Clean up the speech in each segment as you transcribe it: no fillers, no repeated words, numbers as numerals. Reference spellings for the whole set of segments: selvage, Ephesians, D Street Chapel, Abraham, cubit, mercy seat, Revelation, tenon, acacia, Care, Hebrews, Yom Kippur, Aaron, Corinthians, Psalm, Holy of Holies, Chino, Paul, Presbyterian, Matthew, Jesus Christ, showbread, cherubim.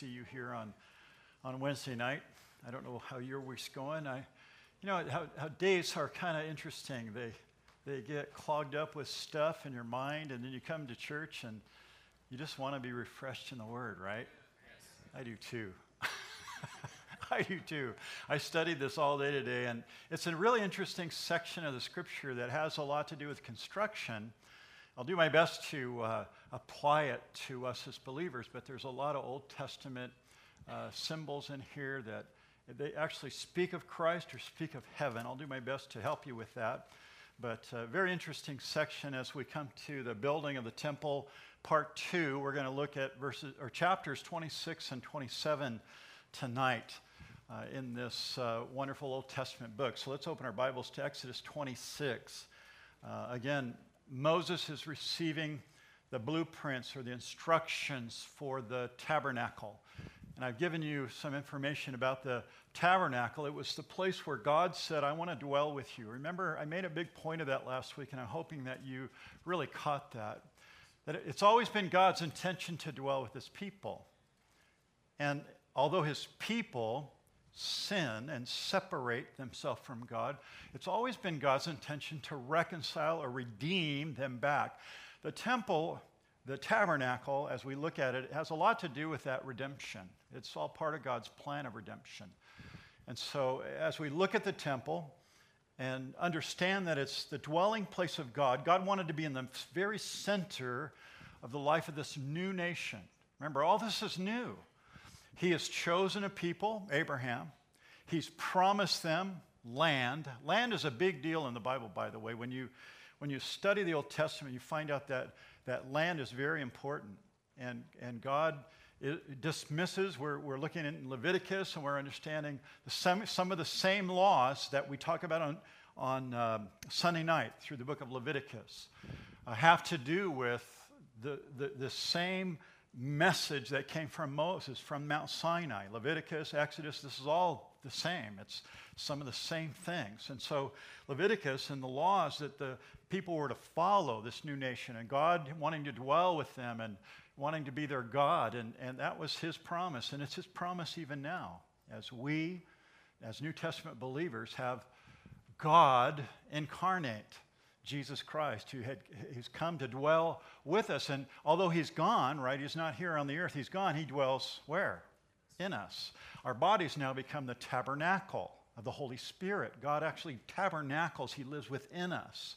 See you here on Wednesday night. I don't know how your week's going. You know how days are kind of interesting. They get clogged up with stuff in your mind, and then you come to church and you just want to be refreshed in the Word, right? Yes. I do too. I do too. I studied this all day today, and it's a really interesting section of the Scripture that has a lot to do with construction. I'll do my best to apply it to us as believers, but there's a lot of Old Testament symbols in here that they actually speak of Christ or speak of heaven. I'll do my best to help you with that. But a very interesting section as we come to the building of the temple, part 2. We're going to look at chapters 26 and 27 tonight in this wonderful Old Testament book. So let's open our Bibles to Exodus 26. Again, Moses is receiving the blueprints or the instructions for the tabernacle. And I've given you some information about the tabernacle. It was the place where God said, I want to dwell with you. Remember, I made a big point of that last week, and I'm hoping that you really caught that. That it's always been God's intention to dwell with his people. And although his people sin and separate themselves from God, it's always been God's intention to reconcile or redeem them back. The temple, the tabernacle, as we look at it, it has a lot to do with that redemption. It's all part of God's plan of redemption. And so as we look at the temple and understand that it's the dwelling place of God, God wanted to be in the very center of the life of this new nation. Remember, all this is new. He has chosen a people, Abraham. He's promised them land. Land is a big deal in the Bible, by the way. When you study the Old Testament, you find out that land is very important. And God dismisses, we're looking in Leviticus, and we're understanding some of the same laws that we talk about on Sunday night through the book of Leviticus have to do with the same message that came from Moses, from Mount Sinai. Leviticus, Exodus, this is all the same. It's some of the same things. And so Leviticus and the laws that the people were to follow, this new nation, and God wanting to dwell with them and wanting to be their God, and that was his promise. And it's his promise even now, as we, as New Testament believers, have God incarnate, Jesus Christ, who's come to dwell with us. And although he's gone, right, he's not here on the earth, he's gone, he dwells where? In us. Our bodies now become the tabernacle of the Holy Spirit. God actually tabernacles, he lives within us.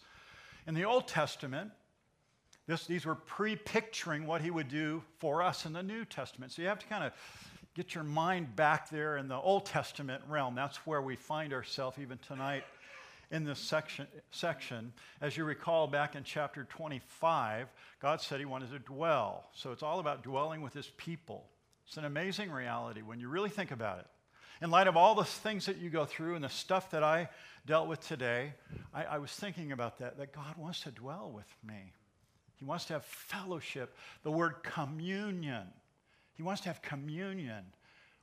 In the Old Testament, these were pre-picturing what he would do for us in the New Testament. So you have to kind of get your mind back there in the Old Testament realm. That's where we find ourselves even tonight. In this section, as you recall, back in chapter 25, God said he wanted to dwell. So it's all about dwelling with his people. It's an amazing reality when you really think about it. In light of all the things that you go through and the stuff that I dealt with today, I was thinking about that God wants to dwell with me. He wants to have fellowship. The word communion. He wants to have communion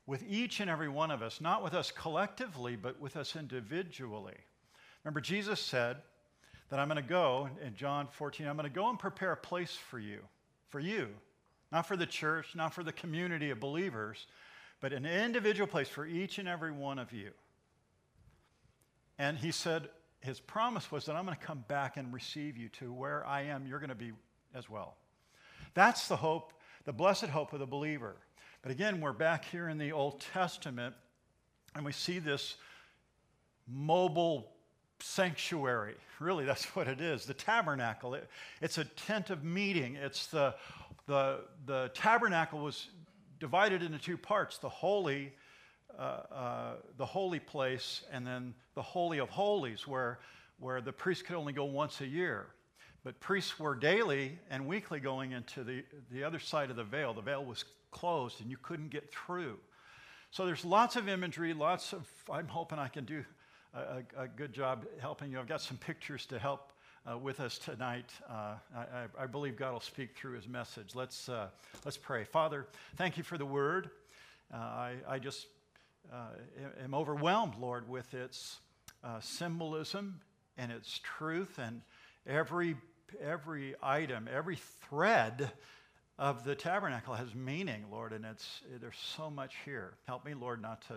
with each and every one of us, not with us collectively, but with us individually. Remember, Jesus said that I'm going to go, in John 14, I'm going to go and prepare a place for you, not for the church, not for the community of believers, but an individual place for each and every one of you. And he said, his promise was that I'm going to come back and receive you to where I am, you're going to be as well. That's the hope, the blessed hope of the believer. But again, we're back here in the Old Testament, and we see this mobile sanctuary. Really, that's what it is. The tabernacle. It's a tent of meeting. It's the tabernacle was divided into two parts: the holy place, and then the Holy of Holies, where the priests could only go once a year. But priests were daily and weekly going into the other side of the veil. The veil was closed, and you couldn't get through. So there's lots of imagery. Lots of. I'm hoping I can do a good job helping you. I've got some pictures to help with us tonight. I believe God will speak through his message. Let's pray. Father, thank you for the word. I just am overwhelmed, Lord, with its symbolism and its truth, and every item, every thread of the tabernacle has meaning, Lord, and there's so much here. Help me, Lord, not to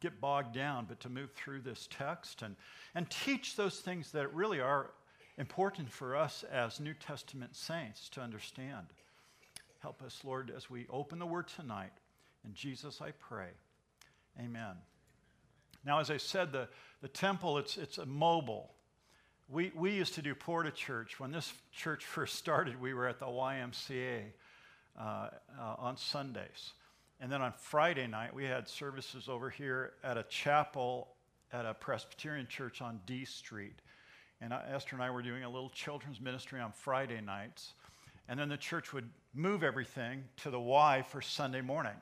get bogged down, but to move through this text and teach those things that really are important for us as New Testament saints to understand. Help us, Lord, as we open the Word tonight. In Jesus I pray. Amen. Now, as I said, the temple, it's immobile. We used to do Porta Church. When this church first started, we were at the YMCA on Sundays. And then on Friday night, we had services over here at a chapel at a Presbyterian church on D Street. And Esther and I were doing a little children's ministry on Friday nights. And then the church would move everything to the Y for Sunday morning.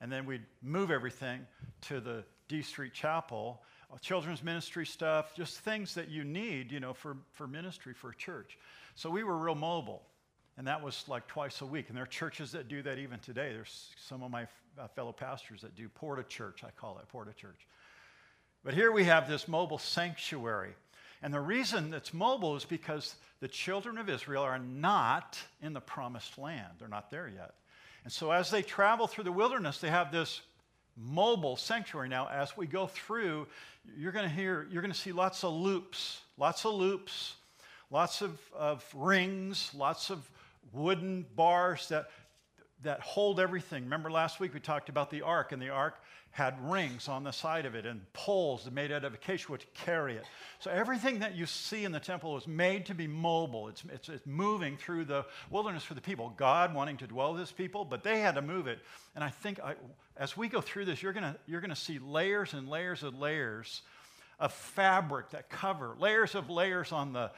And then we'd move everything to the D Street Chapel, children's ministry stuff, just things that you need, you know, for ministry, for church. So we were real mobile, and that was like twice a week. And there are churches that do that even today. There's some of my fellow pastors that do Porta Church. I call it Porta Church. But here we have this mobile sanctuary. And the reason it's mobile is because the children of Israel are not in the promised land. They're not there yet. And so as they travel through the wilderness, they have this mobile sanctuary. Now, as we go through, you're going to see lots of loops, lots of rings, lots of wooden bars that hold everything. Remember last week we talked about the ark, and the ark had rings on the side of it and poles made out of acacia wood to carry it. So everything that you see in the temple was made to be mobile. It's moving through the wilderness for the people, God wanting to dwell with his people, but they had to move it. And I think as we go through this, you're going to see layers and layers and layers of fabric that cover, layers of layers on the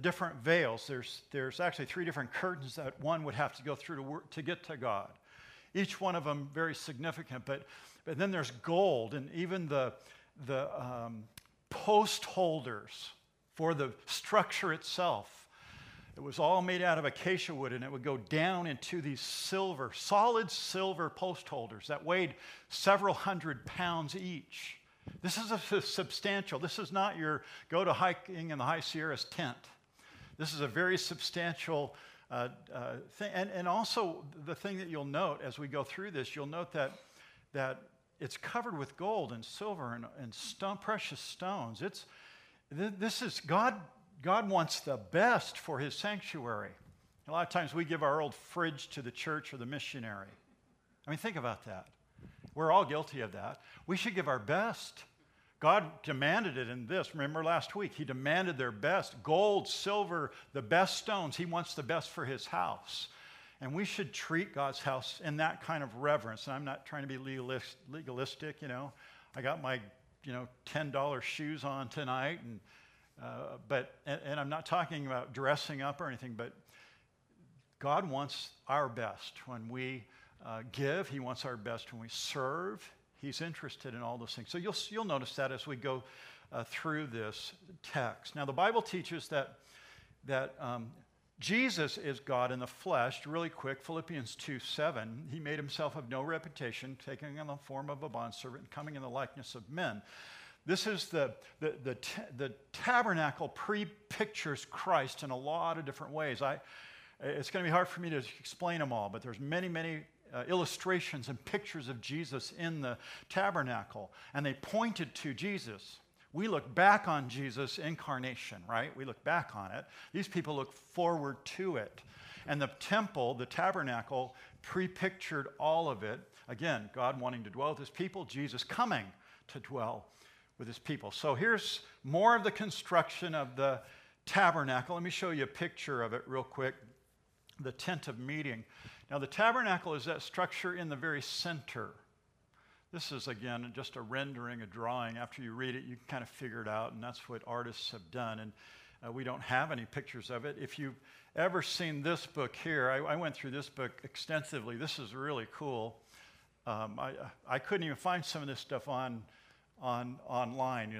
different veils. There's actually three different curtains that one would have to go through to get to God. Each one of them very significant, but then there's gold, and even the post holders for the structure itself. It was all made out of acacia wood, and it would go down into these solid silver post holders that weighed several hundred pounds each. This is substantial. This is not your go to hiking in the High Sierras tent. This is a very substantial thing. And also the thing that you'll note as we go through this, you'll note that it's covered with gold and silver and precious stones. This is God. God wants the best for his sanctuary. A lot of times we give our old fridge to the church or the missionary. I mean, think about that. We're all guilty of that. We should give our best. God demanded it in this. Remember last week, he demanded their best. Gold, silver, the best stones. He wants the best for his house. And we should treat God's house in that kind of reverence. And I'm not trying to be legalistic, you know. I got my, $10 shoes on tonight, and I'm not talking about dressing up or anything, but God wants our best when we give. He wants our best when we serve. He's interested in all those things. So you'll notice that as we go through this text. Now, the Bible teaches that Jesus is God in the flesh. Really quick, Philippians 2:7, he made himself of no reputation, taking on the form of a bondservant and coming in the likeness of men. This is the tabernacle pre-pictures Christ in a lot of different ways. It's going to be hard for me to explain them all, but there's many illustrations and pictures of Jesus in the tabernacle, and they pointed to Jesus. We look back on Jesus' incarnation, right? We look back on it. These people look forward to it. And the temple, the tabernacle, pre-pictured all of it. Again, God wanting to dwell with his people, Jesus coming to dwell with his people. So here's more of the construction of the tabernacle. Let me show you a picture of it real quick. The tent of meeting. Now, the tabernacle is that structure in the very center. This is, again, just a rendering, a drawing. After you read it, you kind of figure it out, and that's what artists have done. And we don't have any pictures of it. If you've ever seen this book here, I went through this book extensively. This is really cool. I couldn't even find some of this stuff online.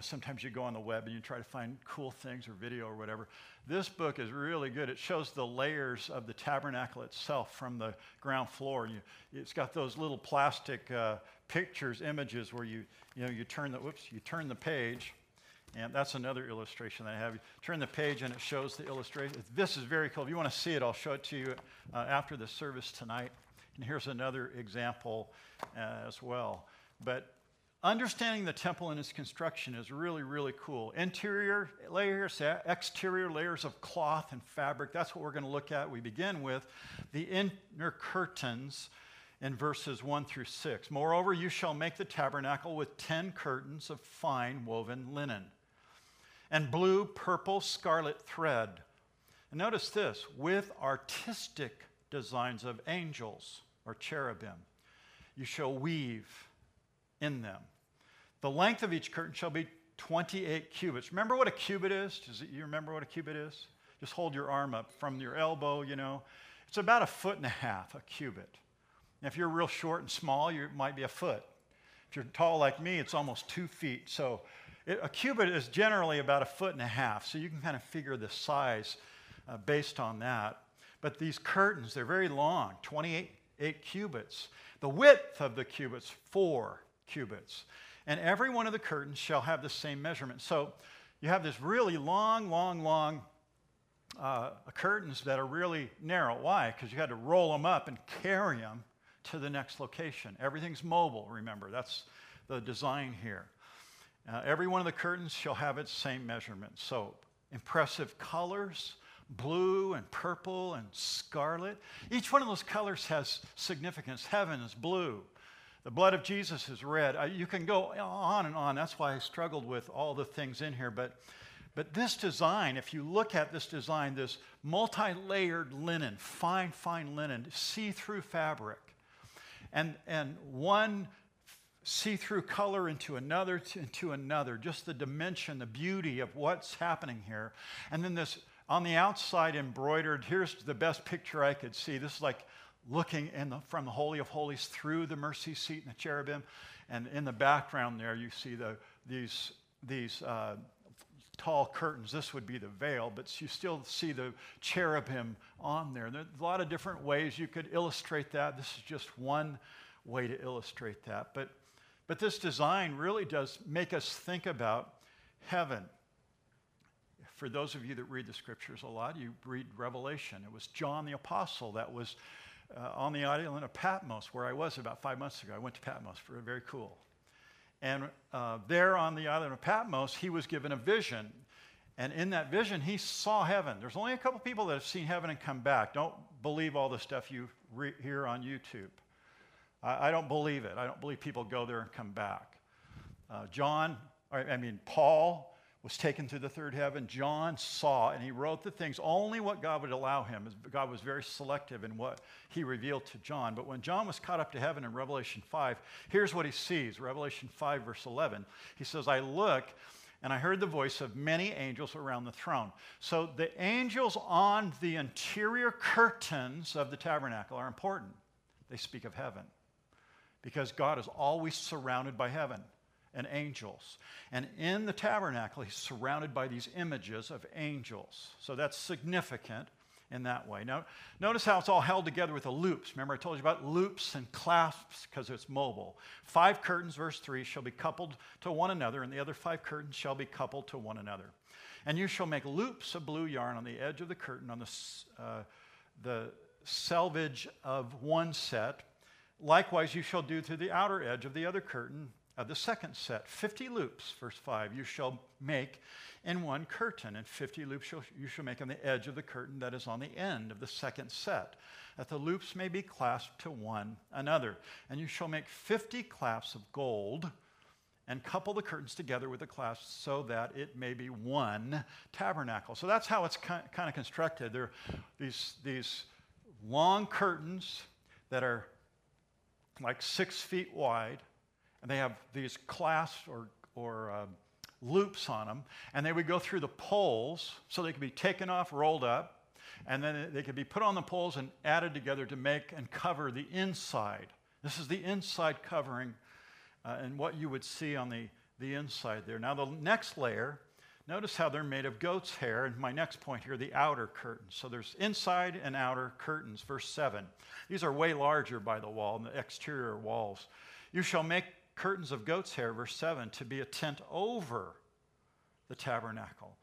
Sometimes you go on the web and you try to find cool things or video or whatever. This book is really good. It shows the layers of the tabernacle itself from the ground floor. It's got those little plastic images where you turn the page And that's another illustration that I have. Turn the page and it shows the illustration. This is very cool. If you want to see it, I'll show it to you after the service tonight. And here's another example as well. But understanding the temple and its construction is really, really cool. Interior layers, exterior layers of cloth and fabric. That's what we're going to look at. We begin with the inner curtains in verses 1 through 6. Moreover, you shall make the tabernacle with 10 curtains of fine woven linen and blue, purple, scarlet thread. And notice this, with artistic designs of angels or cherubim, you shall weave in them. The length of each curtain shall be 28 cubits. Remember what a cubit is? You remember what a cubit is? Just hold your arm up from your elbow, you know. It's about a foot and a half, a cubit. And if you're real short and small, you might be a foot. If you're tall like me, it's almost 2 feet. So a cubit is generally about a foot and a half. So you can kind of figure the size based on that. But these curtains, they're very long, 28 cubits. The width of the cubits, 4 cubits. And every one of the curtains shall have the same measurement. So you have this really long curtains that are really narrow. Why? Because you had to roll them up and carry them to the next location. Everything's mobile, remember. That's the design here. Every one of the curtains shall have its same measurement. So impressive colors, blue and purple and scarlet. Each one of those colors has significance. Heaven is blue. The blood of Jesus is red. You can go on and on. That's why I struggled with all the things in here. But this design, if you look at this design, this multi-layered linen, fine linen, see-through fabric, and one see-through color into another, just the dimension, the beauty of what's happening here. And then this, on the outside embroidered, here's the best picture I could see. This is like looking from the Holy of Holies through the mercy seat and the cherubim. And in the background there, you see these tall curtains. This would be the veil, but you still see the cherubim on there. There's a lot of different ways you could illustrate that. This is just one way to illustrate that. But this design really does make us think about heaven. For those of you that read the scriptures a lot, you read Revelation. It was John the Apostle that was on the island of Patmos, where I was about 5 months ago. I went to Patmos, very cool. And there on the island of Patmos, he was given a vision. And in that vision, he saw heaven. There's only a couple people that have seen heaven and come back. Don't believe all the stuff you hear on YouTube. I don't believe it. I don't believe people go there and come back. Paul was taken to the third heaven. John saw, and he wrote the things, only what God would allow him. God was very selective in what he revealed to John. But when John was caught up to heaven in Revelation 5, here's what he sees. Revelation 5, verse 11. He says, I look, and I heard the voice of many angels around the throne. So the angels on the interior curtains of the tabernacle are important. They speak of heaven, because God is always surrounded by heaven and angels. And in the tabernacle, he's surrounded by these images of angels. So that's significant in that way. Now, notice how it's all held together with the loops. Remember, I told you about loops and clasps because it's mobile. 5 curtains, verse 3, shall be coupled to one another, and the other 5 curtains shall be coupled to one another. And you shall make loops of blue yarn on the edge of the curtain on the selvage of one set. Likewise, you shall do to the outer edge of the other curtain, of the second set, 50 loops, verse 5, you shall make in one curtain, and 50 loops you shall make on the edge of the curtain that is on the end of the second set, that the loops may be clasped to one another. And you shall make 50 clasps of gold, and couple the curtains together with the clasps so that it may be one tabernacle. So that's how it's kind of constructed. There are these long curtains that are like 6 feet wide, and they have these clasps or loops on them, and they would go through the poles so they could be taken off, rolled up, and then they could be put on the poles and added together to make and cover the inside. This is the inside covering and what you would see on the inside there. Now the next layer, notice how they're made of goat's hair, and my next point here, the outer curtains. So there's inside and outer curtains, verse 7. These are way larger by the wall, and the exterior walls. You shall make curtains of goat's hair, verse 7, to be a tent over the tabernacle.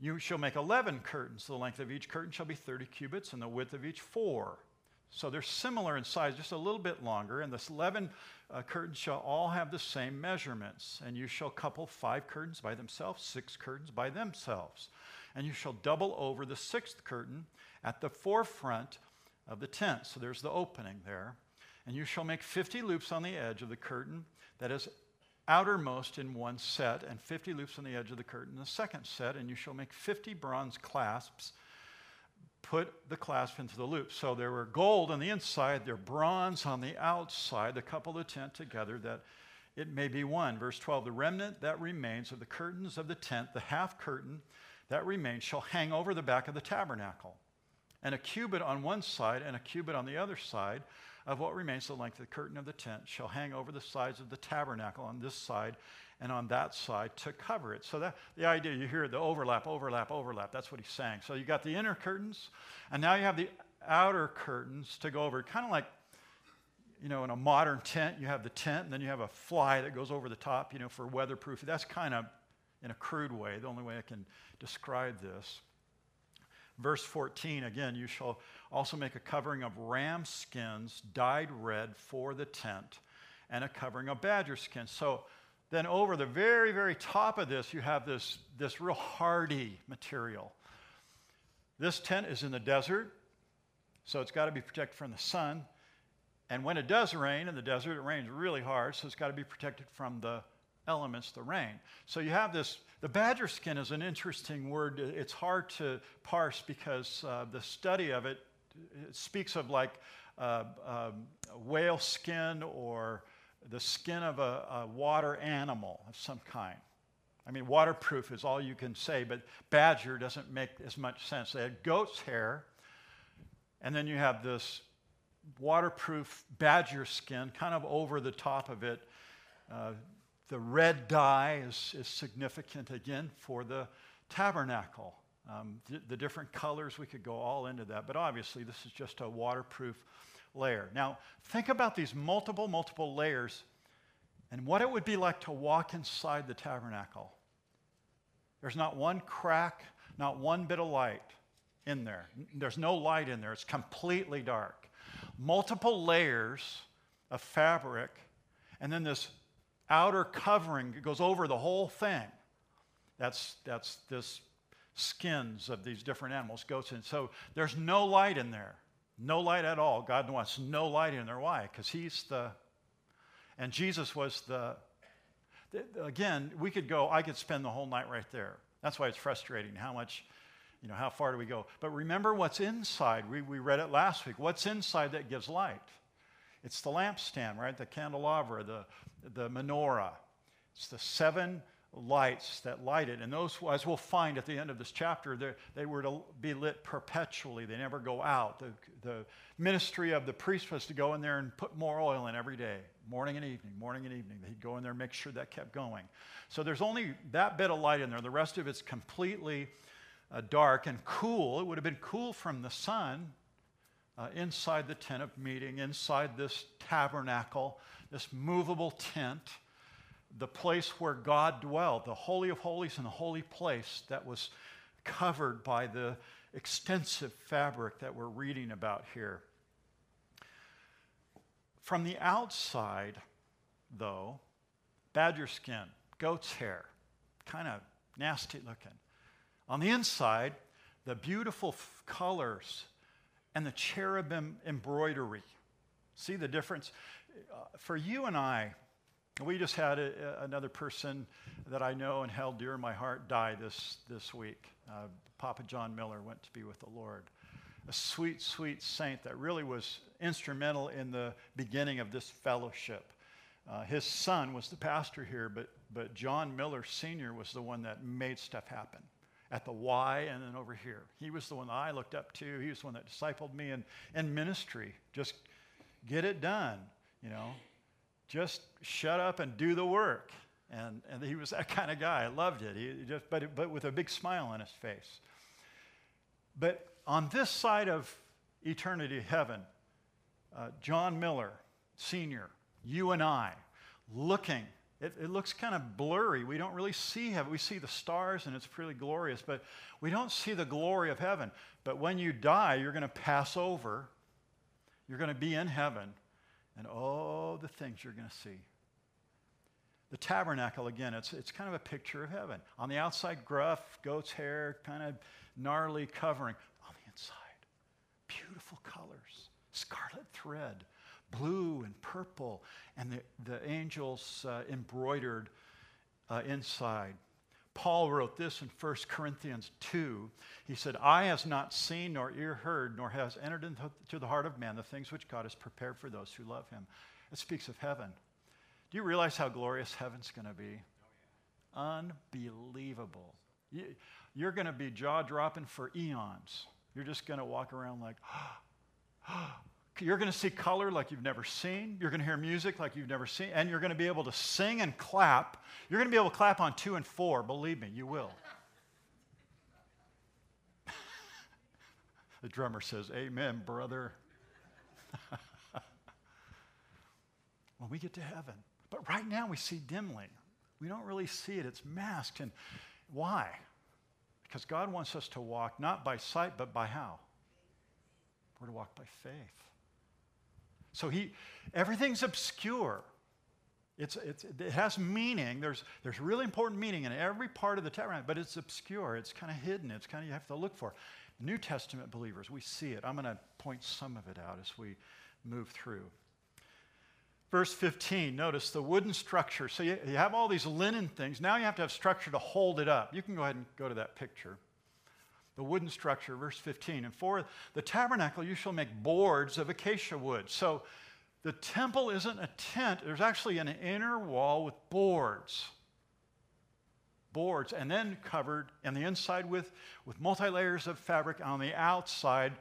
You shall make 11 curtains. The length of each curtain shall be 30 cubits, and the width of each 4. So they're similar in size, just a little bit longer. And this 11 curtains shall all have the same measurements. And you shall couple 5 curtains by themselves, 6 curtains by themselves. And you shall double over the 6th curtain at the forefront of the tent. So there's the opening there. And you shall make 50 loops on the edge of the curtain that is outermost in one set, and 50 loops on the edge of the curtain in the second set. And you shall make 50 bronze clasps. Put the clasp into the loop. So there were gold on the inside, there were bronze on the outside, to couple the tent together that it may be one. Verse 12, the remnant that remains of the curtains of the tent, the half curtain that remains, shall hang over the back of the tabernacle. And a cubit on one side and a cubit on the other side of what remains the length of the curtain of the tent shall hang over the sides of the tabernacle on this side and on that side to cover it. So that the idea, you hear the overlap, overlap, overlap. That's what he's saying. So you got the inner curtains, and now you have the outer curtains to go over. Kind of like, you know, in a modern tent, you have the tent, and then you have a fly that goes over the top, you know, for weatherproof. That's kind of, in a crude way, the only way I can describe this. Verse 14, again, you shall also make a covering of ram skins dyed red for the tent, and a covering of badger skins. So then over the very, very top of this, you have this real hardy material. This tent is in the desert, so it's got to be protected from the sun. And when it does rain in the desert, it rains really hard, so it's got to be protected from the elements, the rain. So you have this. The badger skin is an interesting word. It's hard to parse because the study of it speaks of like whale skin or the skin of a water animal of some kind. I mean, waterproof is all you can say, but badger doesn't make as much sense. They had goat's hair, and then you have this waterproof badger skin kind of over the top of it. The red dye is significant, again, for the tabernacle. The different colors, we could go all into that, but obviously this is just a waterproof layer. Now, think about these multiple layers and what it would be like to walk inside the tabernacle. There's not one crack, not one bit of light in there. There's no light in there. It's completely dark. Multiple layers of fabric, and then this outer covering, it goes over the whole thing. That's this skins of these different animals, goats. And so there's no light in there. No light at all. God wants no light in there. Why? Because and Jesus was again, we could go, I could spend the whole night right there. That's why it's frustrating how much, you know, how far do we go? But remember what's inside. We read it last week. What's inside that gives light? It's the lampstand, right? The candelabra, the menorah. It's the 7 lights that light it. And those, as we'll find at the end of this chapter, they were to be lit perpetually. They never go out. The ministry of the priest was to go in there and put more oil in every day, morning and evening, morning and evening. He'd go in there and make sure that kept going. So there's only that bit of light in there. The rest of it's completely dark and cool. It would have been cool from the sun inside the tent of meeting, inside this tabernacle, this movable tent, the place where God dwelled, the Holy of Holies and the holy place that was covered by the extensive fabric that we're reading about here. From the outside, though, badger skin, goat's hair, kind of nasty looking. On the inside, the beautiful colors and the cherubim embroidery. See the difference? For you and I, we just had another person that I know and held dear in my heart die this week. Papa John Miller went to be with the Lord. A sweet, sweet saint that really was instrumental in the beginning of this fellowship. His son was the pastor here, but John Miller Sr. was the one that made stuff happen at the Y and then over here. He was the one that I looked up to. He was the one that discipled me in ministry. Just get it done, you know. Just shut up and do the work. And he was that kind of guy. I loved it. He just, but with a big smile on his face. But on this side of eternity, heaven, John Miller Sr., you and I, looking It looks kind of blurry. We don't really see heaven. We see the stars, and it's pretty glorious, but we don't see the glory of heaven. But when you die, you're going to pass over. You're going to be in heaven, and oh, the things you're going to see. The tabernacle, again, it's kind of a picture of heaven. On the outside, gruff, goat's hair, kind of gnarly covering. On the inside, beautiful colors, scarlet thread, blue and purple, and the angels embroidered inside. Paul wrote this in 1 Corinthians 2. He said, "Eye has not seen, nor ear heard, nor has entered into the heart of man the things which God has prepared for those who love him." It speaks of heaven. Do you realize how glorious heaven's going to be? Oh, yeah. Unbelievable. You're going to be jaw-dropping for eons. You're just going to walk around like, ah, ah. You're going to see color like you've never seen. You're going to hear music like you've never seen. And you're going to be able to sing and clap. You're going to be able to clap on 2 and 4. Believe me, you will. The drummer says, "Amen, brother." When we get to heaven. But right now we see dimly. We don't really see it. It's masked. And why? Because God wants us to walk not by sight, but by how? We're to walk by faith. So everything's obscure. It has meaning. There's really important meaning in every part of the tabernacle, but it's obscure. It's kind of hidden. It's kind of, you have to look for it. New Testament believers, we see it. I'm going to point some of it out as we move through. Verse 15, notice the wooden structure. So you have all these linen things. Now you have to have structure to hold it up. You can go ahead and go to that picture. The wooden structure, verse 15. "And for the tabernacle you shall make boards of acacia wood." So the temple isn't a tent. There's actually an inner wall with boards. Boards, and then covered on the inside with multi-layers of fabric on the outside.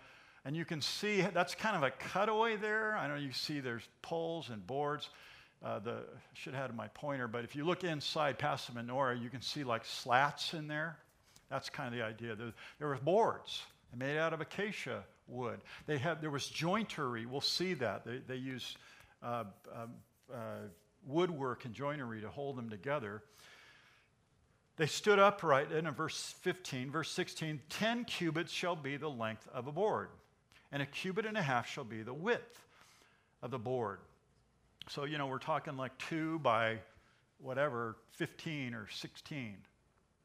And you can see that's kind of a cutaway there. I know you see there's poles and boards. I should have had my pointer, but if you look inside past the menorah, you can see like slats in there. That's kind of the idea. There were boards made out of acacia wood. There was jointery. We'll see that. They used woodwork and joinery to hold them together. They stood upright. And in verse 16, 10 cubits shall be the length of a board, and 1.5 cubits shall be the width of the board. So, you know, we're talking like 2 by 15 or 16.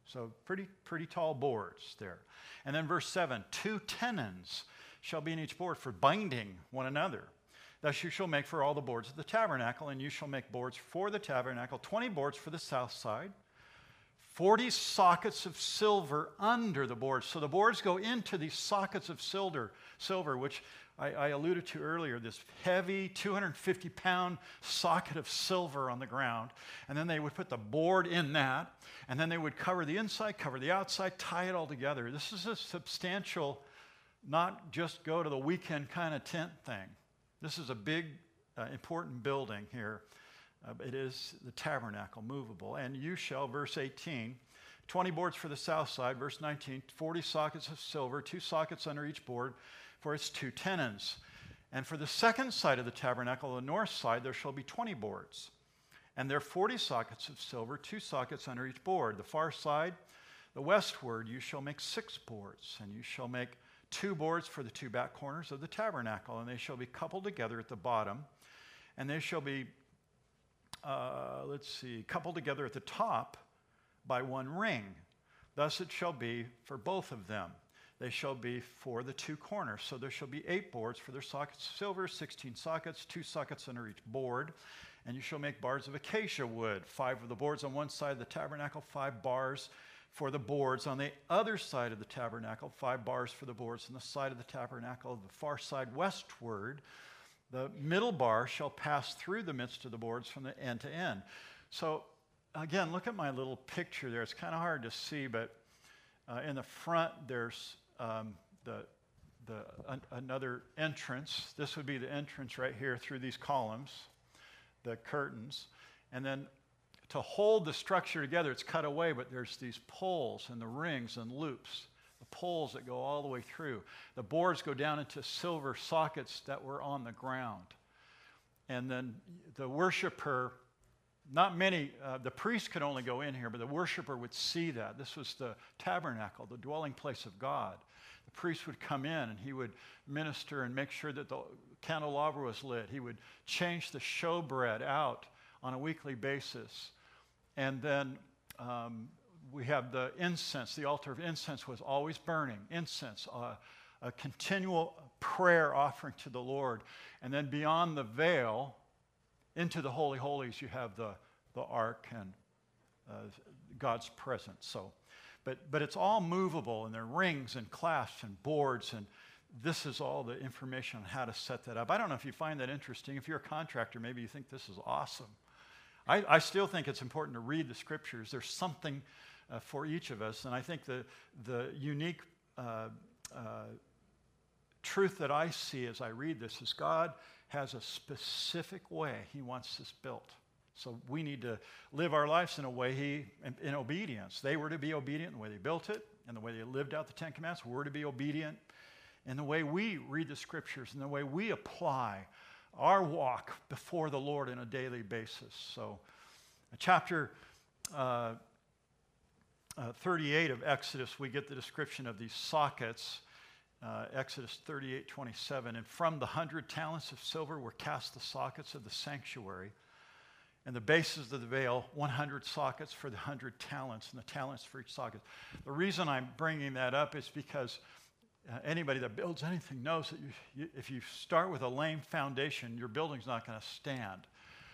So pretty tall boards there. And then verse 7, 2 tenons shall be in each board for binding one another. "Thus you shall make for all the boards of the tabernacle, and you shall make boards for the tabernacle, 20 boards for the south side, 40 sockets of silver under the boards." So the boards go into these sockets of silver, which I alluded to earlier, this heavy 250-pound socket of silver on the ground. And then they would put the board in that, and then they would cover the inside, cover the outside, tie it all together. This is a substantial, not just go to the weekend kind of tent thing. This is a big, important building here. It is the tabernacle, movable. "And you shall," verse 18, 20 boards for the south side. Verse 19, 40 sockets of silver, 2 sockets under each board for its 2 tenons. "And for the second side of the tabernacle, the north side, there shall be 20 boards. And there are 40 sockets of silver, 2 sockets under each board. The far side, the westward, you shall make 6 boards. And you shall make 2 boards for the 2 back corners of the tabernacle. And they shall be coupled together at the bottom. And they shall be coupled together at the top by 1 ring. Thus it shall be for both of them. They shall be for the 2 corners. So there shall be 8 boards for their sockets of silver, 16 sockets, 2 sockets under each board. And you shall make bars of acacia wood, 5 of the boards on one side of the tabernacle, 5 bars for the boards on the other side of the tabernacle, 5 bars for the boards on the side of the tabernacle, the far side westward. The middle bar shall pass through the midst of the boards from the end to end." So again, look at my little picture there. It's kind of hard to see, but in the front there's another entrance. This would be the entrance right here through these columns, the curtains. And then to hold the structure together, it's cut away, but there's these poles and the rings and loops. The poles that go all the way through. The boards go down into silver sockets that were on the ground. And then the worshiper Not many, the priest could only go in here, but the worshiper would see that. This was the tabernacle, the dwelling place of God. The priest would come in and he would minister and make sure that the candelabra was lit. He would change the showbread out on a weekly basis. And then we have the incense. The altar of incense was always burning. Incense, a continual prayer offering to the Lord. And then beyond the veil, into the Holy Holies, you have the Ark and God's presence. So, but it's all movable, and there are rings and clasps and boards, and this is all the information on how to set that up. I don't know if you find that interesting. If you're a contractor, maybe you think this is awesome. I still think it's important to read the Scriptures. There's something for each of us, and I think the unique truth that I see as I read this is God has a specific way he wants this built. So we need to live our lives in a way in obedience. They were to be obedient in the way they built it, and the way they lived out the Ten Commandments. We're to be obedient in the way we read the Scriptures, and the way we apply our walk before the Lord on a daily basis. So chapter 38 of Exodus, we get the description of these sockets. Exodus 38:27, and from the 100 talents of silver were cast the sockets of the sanctuary, and the bases of the veil, 100 sockets for the 100 talents, and the talents for each socket. The reason I'm bringing that up is because anybody that builds anything knows that if you start with a lame foundation, your building's not going to stand.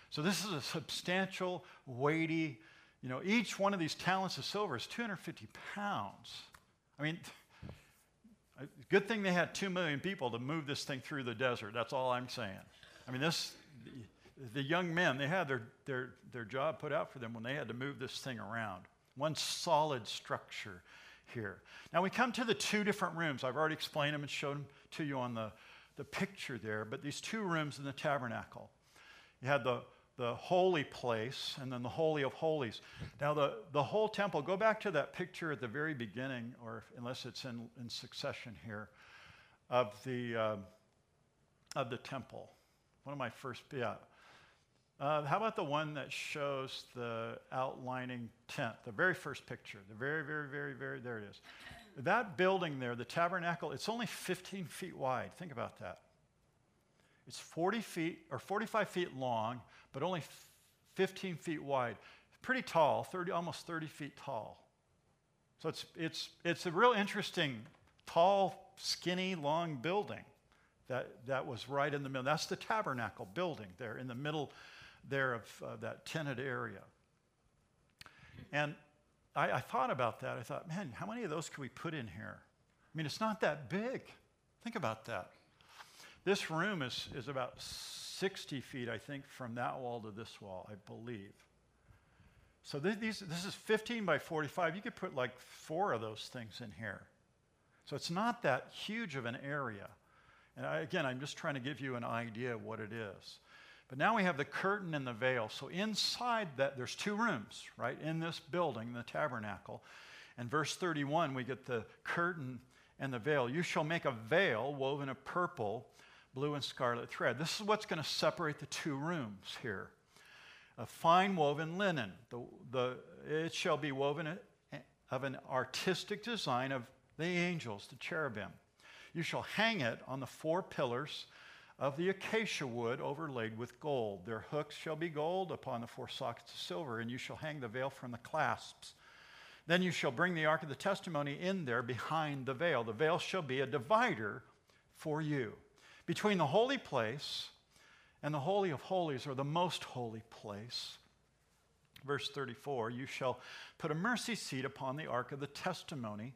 So this is a substantial, weighty, you know, each one of these talents of silver is 250 pounds. I mean, good thing they had 2 million people to move this thing through the desert. That's all I'm saying. I mean, the young men, they had their job put out for them when they had to move this thing around. One solid structure here. Now we come to the two different rooms. I've already explained them and showed them to you on the picture there, but these two rooms in the tabernacle. You had the holy place and then the Holy of Holies. Now the whole temple, go back to that picture at the very beginning, or unless it's in succession here, of the temple. One of my first, yeah. How about the one that shows the outlining tent? The very first picture, the very, very, very, very, there it is. That building there, the tabernacle, it's only 15 feet wide. Think about that. It's 40 feet or 45 feet long, but only 15 feet wide. Pretty tall, almost 30 feet tall. So it's a real interesting, tall, skinny, long building that was right in the middle. That's the tabernacle building there in the middle there of that tented area. And I thought about that. I thought, man, how many of those could we put in here? I mean, it's not that big. Think about that. This room is about 60 feet, I think, from that wall to this wall, I believe. So this is 15 by 45. You could put like 4 of those things in here. So it's not that huge of an area. And I'm just trying to give you an idea of what it is. But now we have the curtain and the veil. So inside that, there's two rooms, right, in this building, the tabernacle. And verse 31, we get the curtain and the veil. You shall make a veil woven of purple, blue and scarlet thread. This is what's going to separate the two rooms here. A fine woven linen. It shall be woven of an artistic design of the angels, the cherubim. You shall hang it on the 4 pillars of the acacia wood overlaid with gold. Their hooks shall be gold upon the 4 sockets of silver, and you shall hang the veil from the clasps. Then you shall bring the Ark of the Testimony in there behind the veil. The veil shall be a divider for you. Between the holy place and the Holy of Holies, or the most holy place, verse 34, you shall put a mercy seat upon the Ark of the Testimony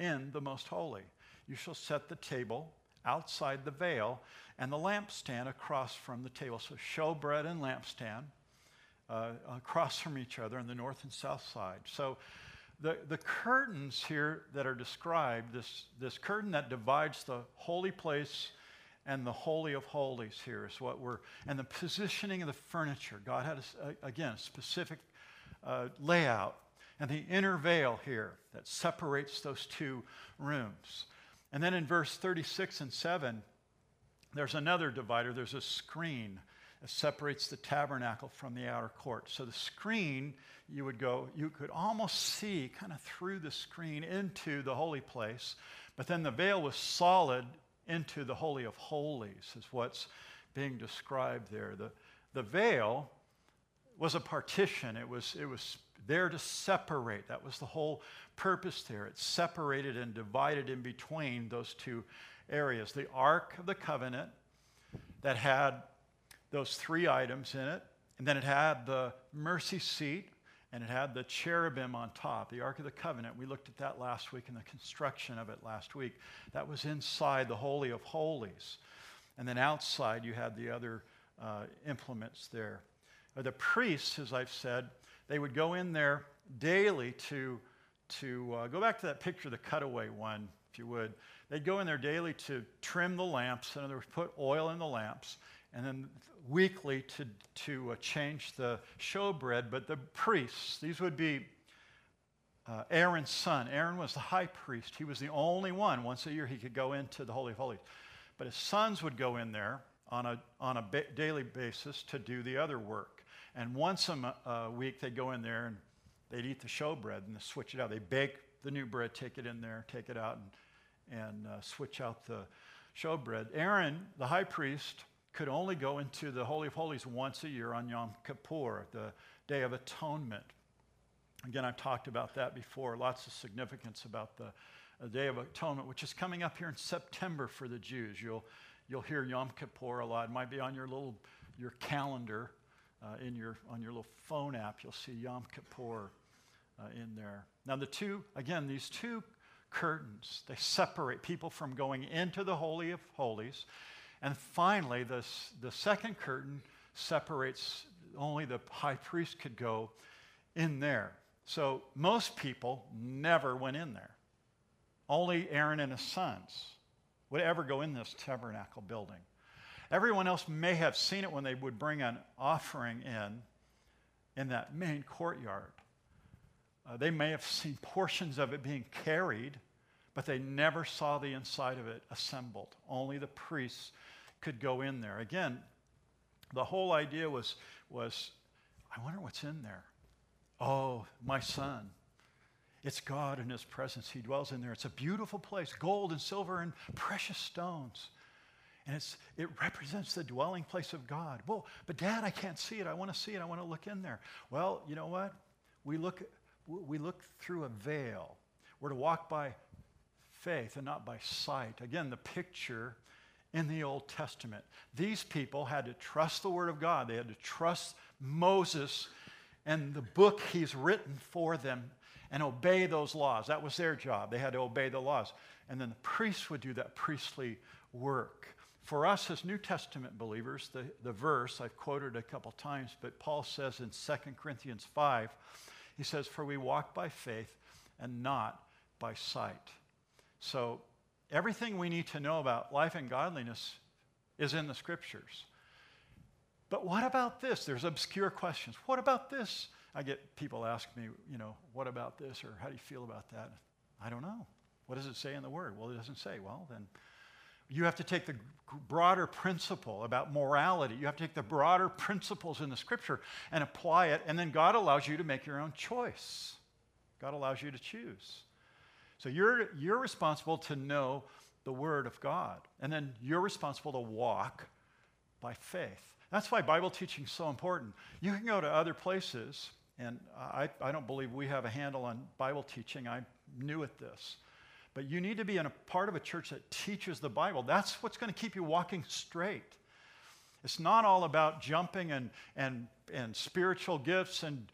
in the most holy. You shall set the table outside the veil and the lampstand across from the table. So showbread and lampstand across from each other on the north and south side. So the curtains here that are described, this curtain that divides the holy place and the Holy of Holies here is what we're, and the positioning of the furniture. God had, a specific layout. And the inner veil here that separates those two rooms. And then in verse 36 and 7, there's another divider. There's a screen separates the tabernacle from the outer court. So the screen, you could almost see kind of through the screen into the holy place, but then the veil was solid into the Holy of Holies is what's being described there. The veil was a partition. It was there to separate. That was the whole purpose there. It separated and divided in between those two areas. The Ark of the Covenant that had those three items in it, and then it had the mercy seat, and it had the cherubim on top. The Ark of the Covenant, we looked at that last week and the construction of it last week. That was inside the Holy of Holies. And then outside you had the other implements there. The priests, as I've said, they would go in there daily to go back to that picture, the cutaway one, if you would. They'd go in there daily to trim the lamps, in other words, put oil in the lamps, and then weekly to change the showbread. But the priests, these would be Aaron's son. Aaron was the high priest. He was the only one. Once a year he could go into the Holy of Holies. But his sons would go in there on a daily basis to do the other work. And once a week they'd go in there and they'd eat the showbread and switch it out. They bake the new bread, take it in there, take it out, and switch out the showbread. Aaron, the high priest, could only go into the Holy of Holies once a year on Yom Kippur, the Day of Atonement. Again, I've talked about that before. Lots of significance about the Day of Atonement, which is coming up here in September for the Jews. You'll hear Yom Kippur a lot. It might be on your calendar, on your little phone app. You'll see Yom Kippur in there. Now these two curtains, they separate people from going into the Holy of Holies. And finally, the second curtain separates, only the high priest could go in there. So most people never went in there. Only Aaron and his sons would ever go in this tabernacle building. Everyone else may have seen it when they would bring an offering in that main courtyard. They may have seen portions of it being carried, but they never saw the inside of it assembled. Only the priests could go in there. Again, the whole idea was, I wonder what's in there. Oh, my son. It's God in his presence. He dwells in there. It's a beautiful place, gold and silver and precious stones. And it represents the dwelling place of God. Whoa, but Dad, I can't see it. I want to see it. I want to look in there. Well, you know what? We look through a veil. We're to walk by faith and not by sight. Again, the picture in the Old Testament. These people had to trust the Word of God. They had to trust Moses and the book he's written for them and obey those laws. That was their job. They had to obey the laws. And then the priests would do that priestly work. For us as New Testament believers, the verse I've quoted a couple times, but Paul says in 2 Corinthians 5, he says, "For we walk by faith and not by sight." So everything we need to know about life and godliness is in the Scriptures. But what about this? There's obscure questions. What about this? I get people ask me, what about this? Or how do you feel about that? I don't know. What does it say in the Word? Well, it doesn't say. Well, then you have to take the broader principle about morality. You have to take the broader principles in the Scripture and apply it. And then God allows you to make your own choice. God allows you to choose. So you're responsible to know the Word of God. And then you're responsible to walk by faith. That's why Bible teaching is so important. You can go to other places, and I don't believe we have a handle on Bible teaching. I'm new at this. But you need to be in a part of a church that teaches the Bible. That's what's going to keep you walking straight. It's not all about jumping and spiritual gifts and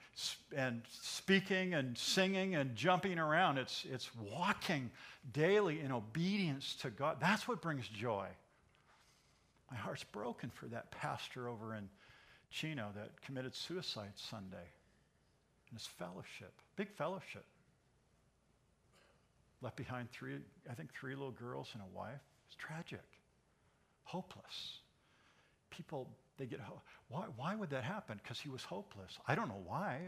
speaking and singing and jumping around. It's walking daily in obedience to God. That's what brings joy. My heart's broken for that pastor over in Chino that committed suicide Sunday in his fellowship, big fellowship. Left behind three little girls and a wife. It's tragic, hopeless. People, they get, why would that happen? Because he was hopeless. I don't know why.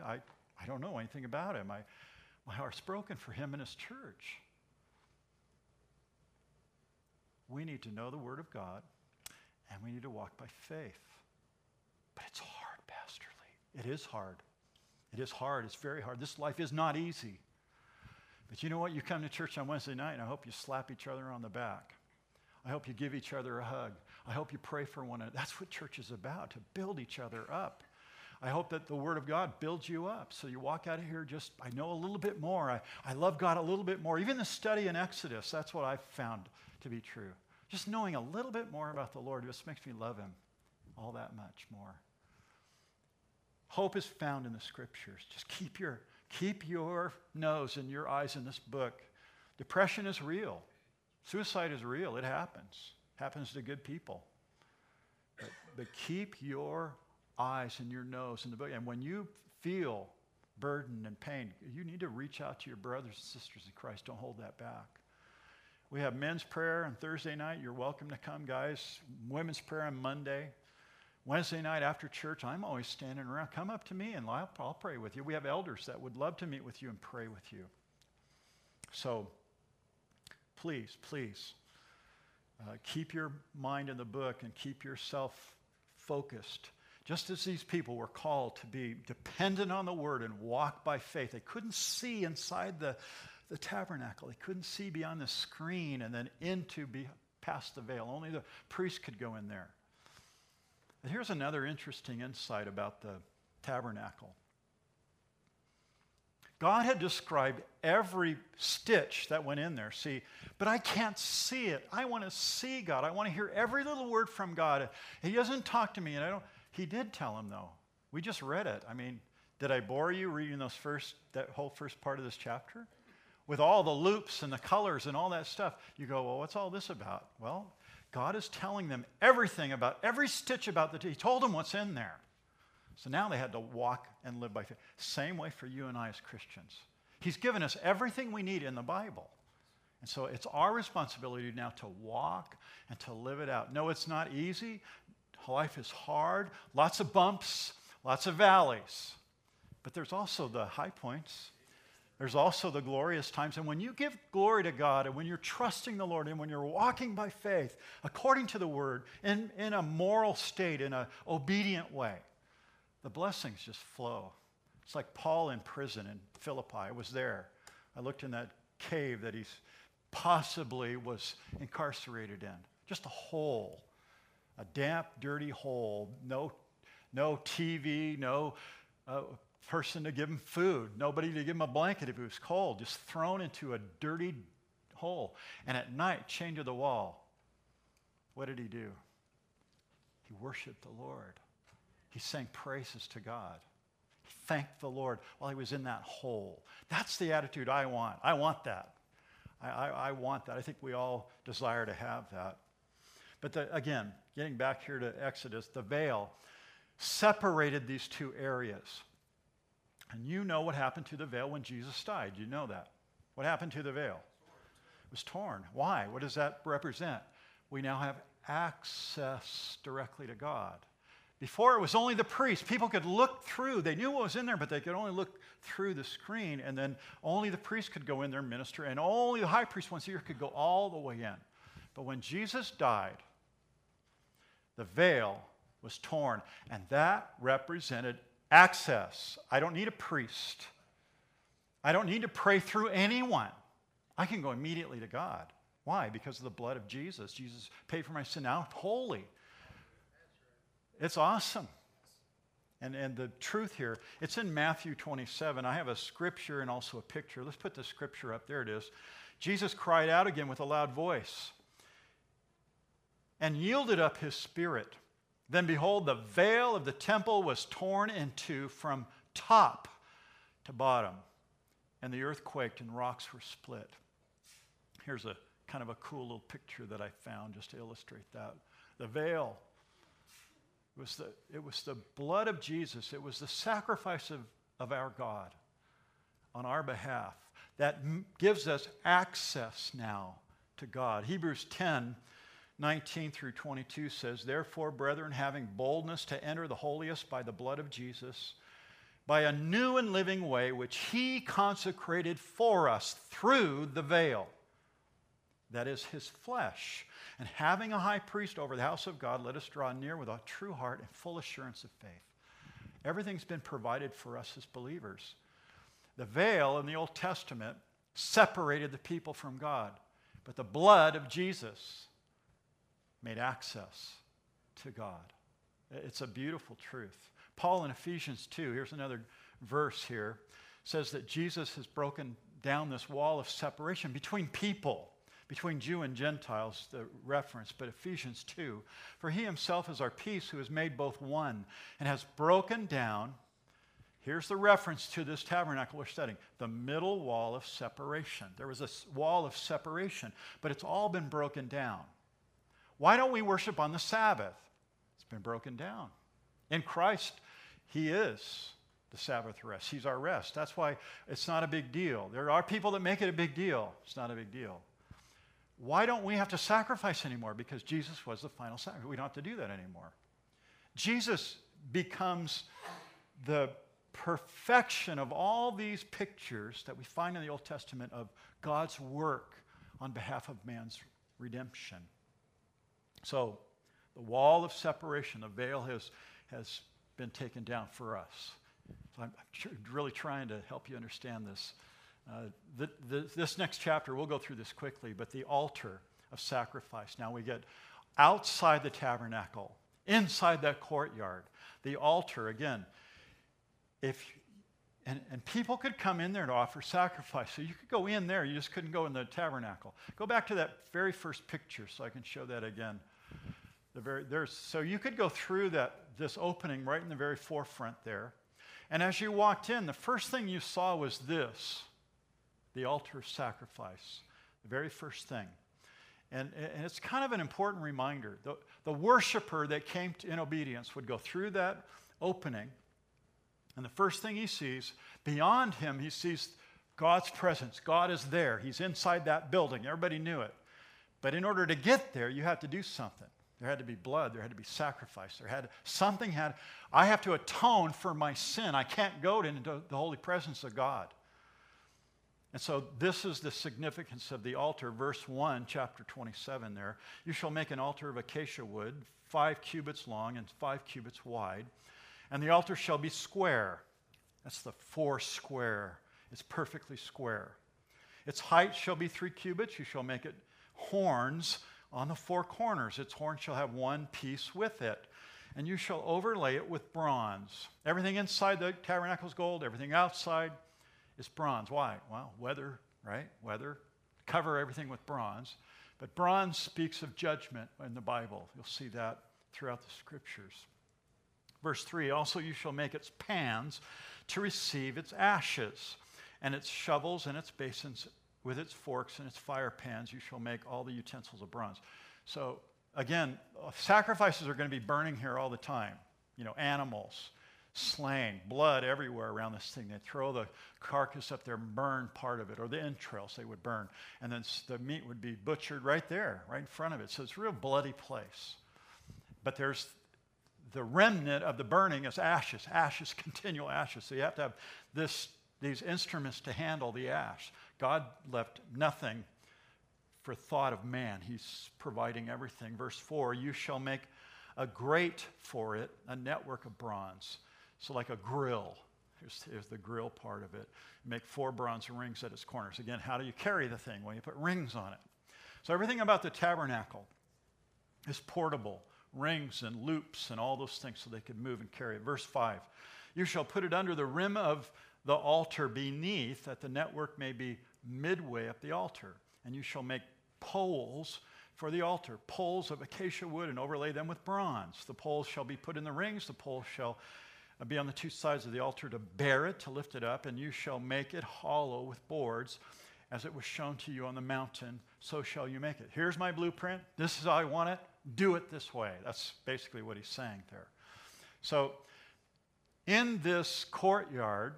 I don't know anything about him. My heart's broken for him and his church. We need to know the Word of God, and we need to walk by faith. But it's hard, Pastor Lee. It is hard. It is hard. It's very hard. This life is not easy. But you know what? You come to church on Wednesday night, and I hope you slap each other on the back. I hope you give each other a hug. I hope you pray for one another. That's what church is about, to build each other up. I hope that the Word of God builds you up. So you walk out of here just, I know a little bit more. I love God a little bit more. Even the study in Exodus, that's what I've found to be true. Just knowing a little bit more about the Lord just makes me love Him all that much more. Hope is found in the Scriptures. Just keep your nose and your eyes in this book. Depression is real. Suicide is real. It happens. It happens to good people. But keep your eyes and your nose in the book. And when you feel burden and pain, you need to reach out to your brothers and sisters in Christ. Don't hold that back. We have men's prayer on Thursday night. You're welcome to come, guys. Women's prayer on Monday. Wednesday night after church, I'm always standing around. Come up to me and I'll pray with you. We have elders that would love to meet with you and pray with you. So please, please keep your mind in the book and keep yourself focused. Just as these people were called to be dependent on the Word and walk by faith, they couldn't see inside the tabernacle. They couldn't see beyond the screen and then past the veil. Only the priest could go in there. And here's another interesting insight about the tabernacle. God had described every stitch that went in there. See, but I can't see it. I want to see God. I want to hear every little word from God. He doesn't talk to me, and I don't. He did tell him, though. We just read it. I mean, did I bore you reading that whole first part of this chapter? With all the loops and the colors and all that stuff, you go, well, what's all this about? Well, God is telling them everything about every stitch about the He told them what's in there. So now they had to walk and live by faith. Same way for you and I as Christians. He's given us everything we need in the Bible. And so it's our responsibility now to walk and to live it out. No, it's not easy. Life is hard. Lots of bumps, lots of valleys. But there's also the high points. There's also the glorious times. And when you give glory to God and when you're trusting the Lord and when you're walking by faith, according to the Word, in a moral state, in an obedient way, the blessings just flow. It's like Paul in prison in Philippi. I was there. I looked in that cave that he possibly was incarcerated in. Just a hole. A damp, dirty hole. No TV, no person to give him food, nobody to give him a blanket if he was cold, just thrown into a dirty hole. And at night, chained to the wall, what did he do? He worshiped the Lord. He sang praises to God. He thanked the Lord while he was in that hole. That's the attitude I want. I want that. I want that. I think we all desire to have that. But again, getting back here to Exodus, the veil separated these two areas. And you know what happened to the veil when Jesus died. You know that. What happened to the veil? It was torn. Why? What does that represent? We now have access directly to God. Before, it was only the priest. People could look through. They knew what was in there, but they could only look through the screen, and then only the priest could go in there and minister, and only the high priest once a year could go all the way in. But when Jesus died, the veil was torn, and that represented access. I don't need a priest. I don't need to pray through anyone. I can go immediately to God. Why? Because of the blood of Jesus. Jesus paid for my sin. Now I'm holy. It's awesome. And the truth here, it's in Matthew 27. I have a scripture and also a picture. Let's put the scripture up. There it is. Jesus cried out again with a loud voice and yielded up his spirit. Then behold, the veil of the temple was torn in two from top to bottom, and the earth quaked and rocks were split. Here's a kind of a cool little picture that I found just to illustrate that. The veil, it was the blood of Jesus. It was the sacrifice of our God on our behalf that gives us access now to God. Hebrews 10:19 through 22 says, therefore, brethren, having boldness to enter the holiest by the blood of Jesus, by a new and living way which he consecrated for us through the veil, that is his flesh, And having a high priest over the house of God, let us draw near with a true heart and full assurance of faith. Everything's been provided for us as believers. The veil in the Old Testament separated the people from God, but the blood of Jesus made access to God. It's a beautiful truth. Paul in Ephesians 2, here's another verse here, says that Jesus has broken down this wall of separation between people, between Jew and Gentiles, the reference, but Ephesians 2, for he himself is our peace, who has made both one and has broken down, here's the reference to this tabernacle we're studying, the middle wall of separation. There was a wall of separation, but it's all been broken down. Why don't we worship on the Sabbath? It's been broken down. In Christ, he is the Sabbath rest. He's our rest. That's why it's not a big deal. There are people that make it a big deal. It's not a big deal. Why don't we have to sacrifice anymore? Because Jesus was the final sacrifice. We don't have to do that anymore. Jesus becomes the perfection of all these pictures that we find in the Old Testament of God's work on behalf of man's redemption. So the wall of separation, the veil has been taken down for us. So I'm really trying to help you understand this. This next chapter, we'll go through this quickly, but the altar of sacrifice. Now we get outside the tabernacle, inside that courtyard, the altar, again, and people could come in there to offer sacrifice. So you could go in there, you just couldn't go in the tabernacle. Go back to that very first picture so I can show that again. So you could go through this opening right in the very forefront there. And as you walked in, the first thing you saw was this, the altar of sacrifice, the very first thing. And it's kind of an important reminder. The worshiper that came in obedience would go through that opening, and the first thing he sees, beyond him, he sees God's presence. God is there. He's inside that building. Everybody knew it. But in order to get there, you had to do something. There had to be blood. There had to be sacrifice. I have to atone for my sin. I can't go into the holy presence of God. And so this is the significance of the altar. Verse 1, chapter 27 there. You shall make an altar of acacia wood, 5 cubits long and 5 cubits wide. And the altar shall be square. That's the four square. It's perfectly square. Its height shall be 3 cubits. You shall make it horns on the four corners. Its horn shall have one piece with it. And you shall overlay it with bronze. Everything inside the tabernacle is gold. Everything outside is bronze. Why? Well, weather, right? Weather. Cover everything with bronze. But bronze speaks of judgment in the Bible. You'll see that throughout the scriptures. Verse 3, also you shall make its pans to receive its ashes, and its shovels and its basins with its forks and its fire pans. You shall make all the utensils of bronze. So again, sacrifices are going to be burning here all the time. You know, animals, slain, blood everywhere around this thing. They'd throw the carcass up there and burn part of it, or the entrails they would burn. And then the meat would be butchered right there, right in front of it. So it's a real bloody place. But there's the remnant of the burning is ashes, ashes, continual ashes. So you have to have these instruments to handle the ash. God left nothing for thought of man. He's providing everything. Verse 4, you shall make a grate for it, a network of bronze. So like a grill. Here's the grill part of it. Make 4 bronze rings at its corners. Again, how do you carry the thing? Well, you put rings on it. So everything about the tabernacle is portable. Rings and loops and all those things so they could move and carry it. Verse 5, you shall put it under the rim of the altar beneath, that the network may be midway up the altar. And you shall make poles for the altar, poles of acacia wood, and overlay them with bronze. The poles shall be put in the rings. The poles shall be on the two sides of the altar to bear it, to lift it up. And you shall make it hollow with boards, as it was shown to you on the mountain, so shall you make it. Here's my blueprint. This is how I want it. Do it this way. That's basically what he's saying there. So in this courtyard,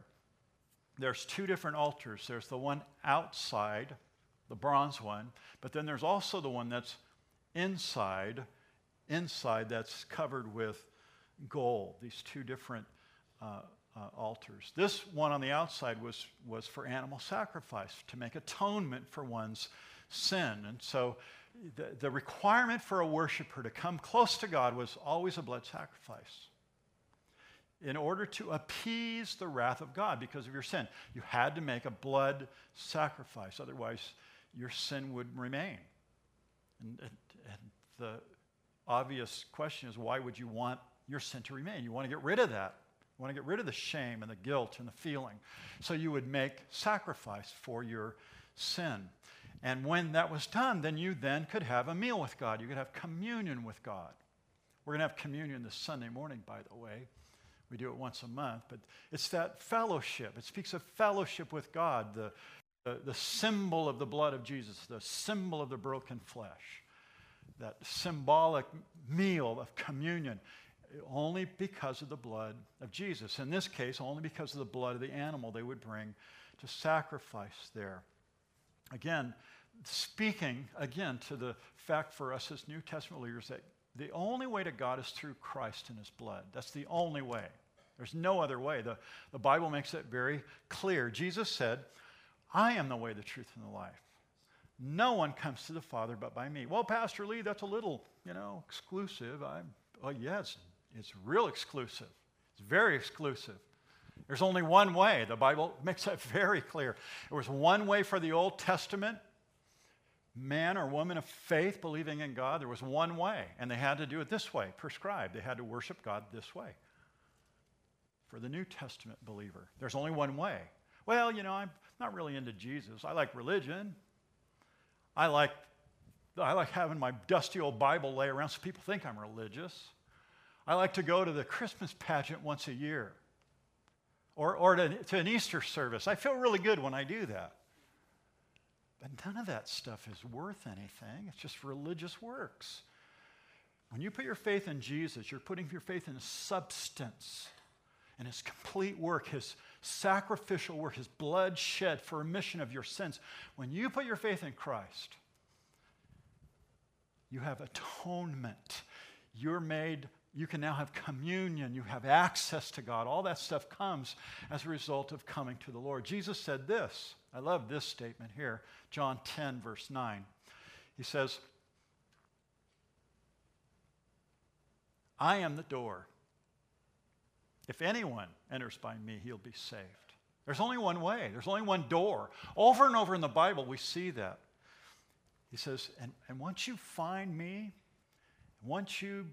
there's 2 different altars. There's the one outside, the bronze one, but then there's also the one that's inside that's covered with gold, these 2 different altars. This one on the outside was for animal sacrifice, to make atonement for one's sin. And so the requirement for a worshiper to come close to God was always a blood sacrifice in order to appease the wrath of God because of your sin. You had to make a blood sacrifice. Otherwise, your sin would remain. And the obvious question is, why would you want your sin to remain? You want to get rid of that. You want to get rid of the shame and the guilt and the feeling. So you would make sacrifice for your sin. And when that was done, then you then could have a meal with God. You could have communion with God. We're going to have communion this Sunday morning, by the way. We do it once a month. But it's that fellowship. It speaks of fellowship with God, the symbol of the blood of Jesus, the symbol of the broken flesh, that symbolic meal of communion, only because of the blood of Jesus. In this case, only because of the blood of the animal they would bring to sacrifice there. Again, speaking again to the fact for us as New Testament leaders that the only way to God is through Christ and his blood. That's the only way. There's no other way. The Bible makes that very clear. Jesus said, I am the way, the truth, and the life. No one comes to the Father but by me. Well, Pastor Lee, that's a little, exclusive. It's real exclusive. It's very exclusive. There's only one way. The Bible makes that very clear. There was one way for the Old Testament, man or woman of faith believing in God. There was one way, and they had to do it this way, prescribed. They had to worship God this way. For the New Testament believer, there's only one way. Well, I'm not really into Jesus. I like religion. I like having my dusty old Bible lay around so people think I'm religious. I like to go to the Christmas pageant once a year. Or to an Easter service. I feel really good when I do that. But none of that stuff is worth anything. It's just religious works. When you put your faith in Jesus, you're putting your faith in his substance and his complete work, his sacrificial work, his blood shed for remission of your sins. When you put your faith in Christ, you have atonement. You're made. You can now have communion. You have access to God. All that stuff comes as a result of coming to the Lord. Jesus said this. I love this statement here. John 10, verse 9. He says, I am the door. If anyone enters by me, he'll be saved. There's only one way. There's only one door. Over and over in the Bible, we see that. He says, and once you find me, once you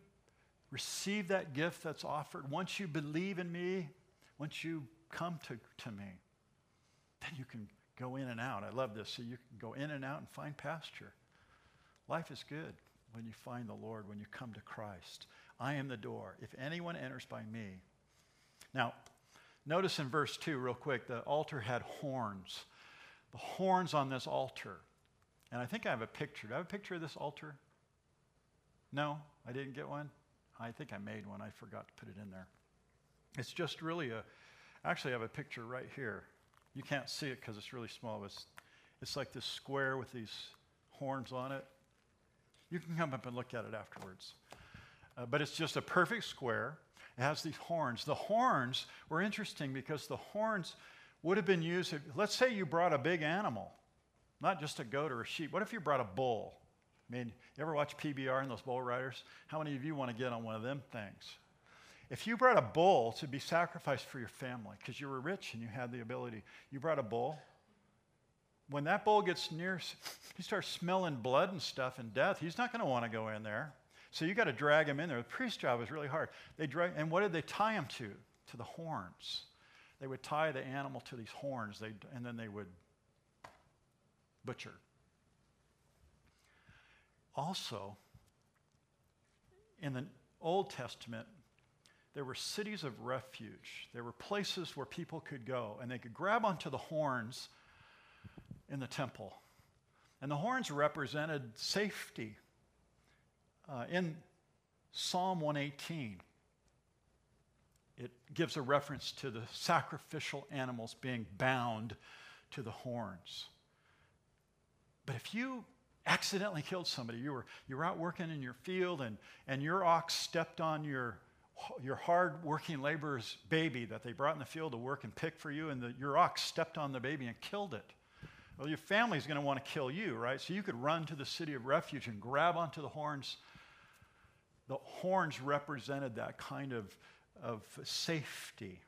receive that gift that's offered, once you believe in me, once you come to me, then you can go in and out. I love this. So you can go in and out and find pasture. Life is good when you find the Lord, when you come to Christ. I am the door. If anyone enters by me. Now, notice in verse 2 real quick, the altar had horns. The horns on this altar. And I think I have a picture. Do I have a picture of this altar? No, I didn't get one. I think I made one. I forgot to put it in there. It's just really actually I have a picture right here. You can't see it because it's really small. It's like this square with these horns on it. You can come up and look at it afterwards. But it's just a perfect square. It has these horns. The horns were interesting because the horns would have been used. Let's say you brought a big animal, not just a goat or a sheep. What if you brought a bull? I mean, you ever watch PBR and those bull riders? How many of you want to get on one of them things? If you brought a bull to be sacrificed for your family because you were rich and you had the ability, you brought a bull. When that bull gets near, he starts smelling blood and stuff and death. He's not going to want to go in there. So you got to drag him in there. The priest's job is really hard. And what did they tie him to? To the horns. They would tie the animal to these horns, and then they would butcher. Also, in the Old Testament, there were cities of refuge. There were places where people could go, and they could grab onto the horns in the temple. And the horns represented safety. In Psalm 118, it gives a reference to the sacrificial animals being bound to the horns. But if you accidentally killed somebody. You were out working in your field, and your ox stepped on your hard-working laborer's baby that they brought in the field to work and pick for you, and your ox stepped on the baby and killed it. well, your family's going to want to kill you, right? So you could run to the city of refuge and grab onto the horns. The horns represented that kind of safety.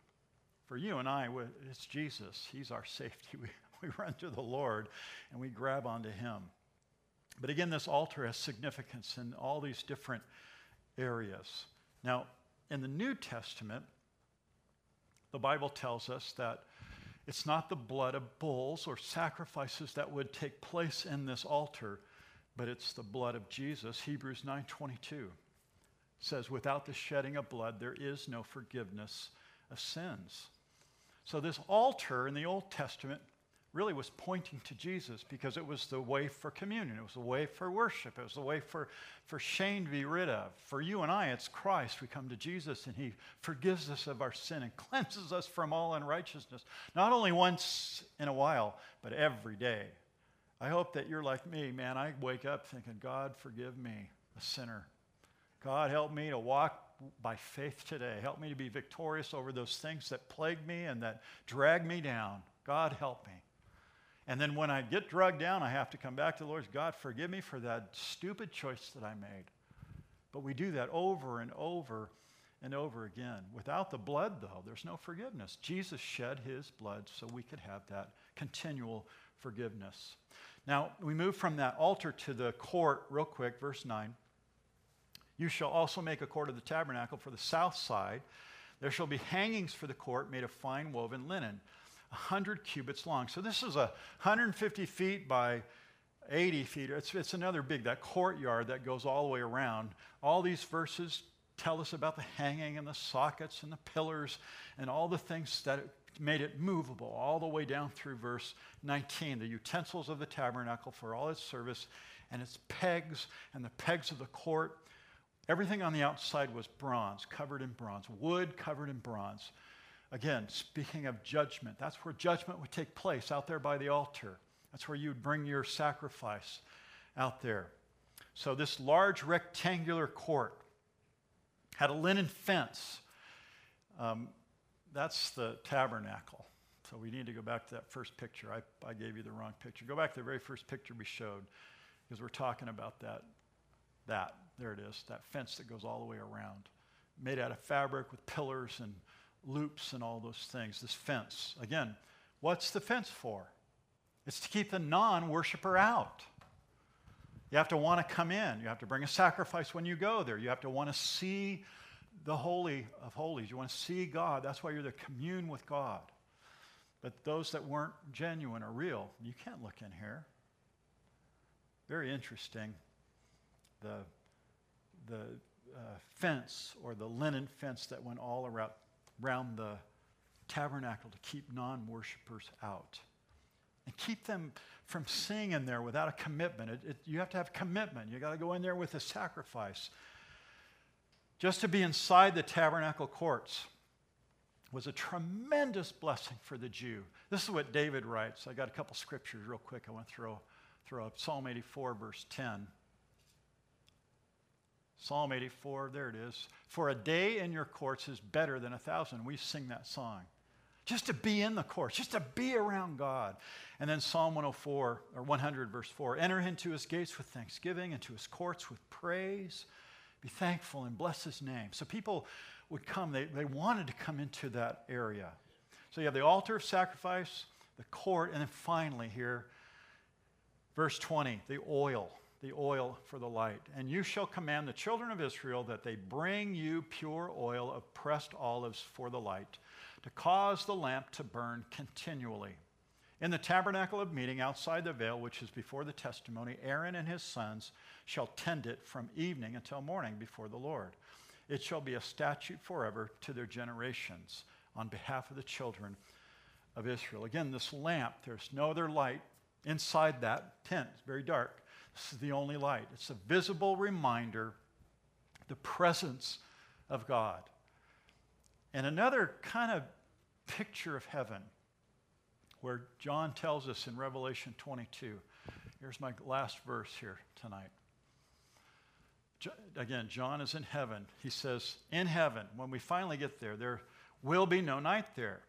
For you and I, it's Jesus. He's our safety. We run to the Lord and we grab onto him. But again, this altar has significance in all these different areas. Now, in the New Testament, the Bible tells us that it's not the blood of bulls or sacrifices that would take place in this altar, but it's the blood of Jesus. Hebrews 9:22 says, without the shedding of blood, there is no forgiveness of sins. So this altar in the Old Testament really was pointing to Jesus, because it was the way for communion. It was the way for worship. It was the way for shame to be rid of. For you and I, it's Christ. We come to Jesus, and he forgives us of our sin and cleanses us from all unrighteousness, not only once in a while, but every day. I hope that you're like me, man. I wake up thinking, God, forgive me, a sinner. God, help me to walk by faith today. Help me to be victorious over those things that plague me and that drag me down. God, help me. And then when I get dragged down, I have to come back to the Lord. God, forgive me for that stupid choice that I made. But we do that over and over and over again. Without the blood, though, there's no forgiveness. Jesus shed his blood so we could have that continual forgiveness. Now, we move from that altar to the court real quick, verse 9. You shall also make a court of the tabernacle for the south side. There shall be hangings for the court made of fine woven linen, 100 cubits long. So this is 150 feet by 80 feet. It's another big, that courtyard that goes all the way around. All these verses tell us about the hanging and the sockets and the pillars and all the things that made it movable all the way down through verse 19. The utensils of the tabernacle for all its service and its pegs and the pegs of the court. Everything on the outside was bronze, covered in bronze, wood covered in bronze. Again, speaking of judgment, that's where judgment would take place, out there by the altar. That's where you would bring your sacrifice out there. So this large rectangular court had a linen fence. That's the tabernacle. So we need to go back to that first picture. I gave you the wrong picture. Go back to the very first picture we showed, because we're talking about that. There it is, that fence that goes all the way around, made out of fabric with pillars and loops and all those things, this fence. Again, what's the fence for? It's to keep the non-worshiper out. You have to want to come in. You have to bring a sacrifice when you go there. You have to want to see the Holy of Holies. You want to see God. That's why you're there, commune with God. But those that weren't genuine or real, you can't look in here. Very interesting. The fence, or the linen fence that went all around the tabernacle to keep non-worshipers out and keep them from seeing in there without a commitment. You have to have commitment. You got to go in there with a sacrifice. Just to be inside the tabernacle courts was a tremendous blessing for the Jew. This is what David writes. I got a couple scriptures real quick I want to throw up. Psalm 84, verse 10. Psalm 84, there it is. For a day in your courts is better than 1,000. We sing that song. Just to be in the courts, just to be around God. And then Psalm 104, or 100, verse 4. Enter into his gates with thanksgiving, into his courts with praise. Be thankful and bless his name. So people would come. They wanted to come into that area. So you have the altar of sacrifice, the court, and then finally here, verse 20, the oil for the light. And you shall command the children of Israel that they bring you pure oil of pressed olives for the light, to cause the lamp to burn continually. In the tabernacle of meeting outside the veil, which is before the testimony, Aaron and his sons shall tend it from evening until morning before the Lord. It shall be a statute forever to their generations on behalf of the children of Israel. Again, this lamp, there's no other light inside that tent. It's very dark. This is the only light. It's a visible reminder, the presence of God. And another kind of picture of heaven, where John tells us in Revelation 22. Here's my last verse here tonight. Again, John is in heaven. He says, in heaven, when we finally get there, there will be no night there.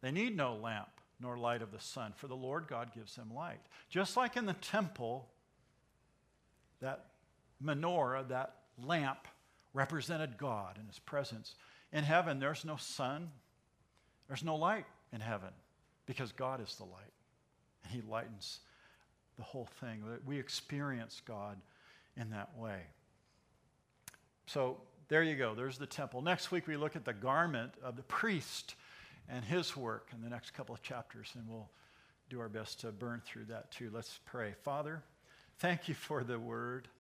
They need no lamp, nor light of the sun, for the Lord God gives them light. Just like in the temple, that menorah, that lamp, represented God and his presence. In heaven, there's no sun. There's no light in heaven because God is the light, and he lightens the whole thing. We experience God in that way. So there you go. There's the temple. Next week, we look at the garment of the priest and his work in the next couple of chapters, and we'll do our best to burn through that too. Let's pray. Father, thank you for the word.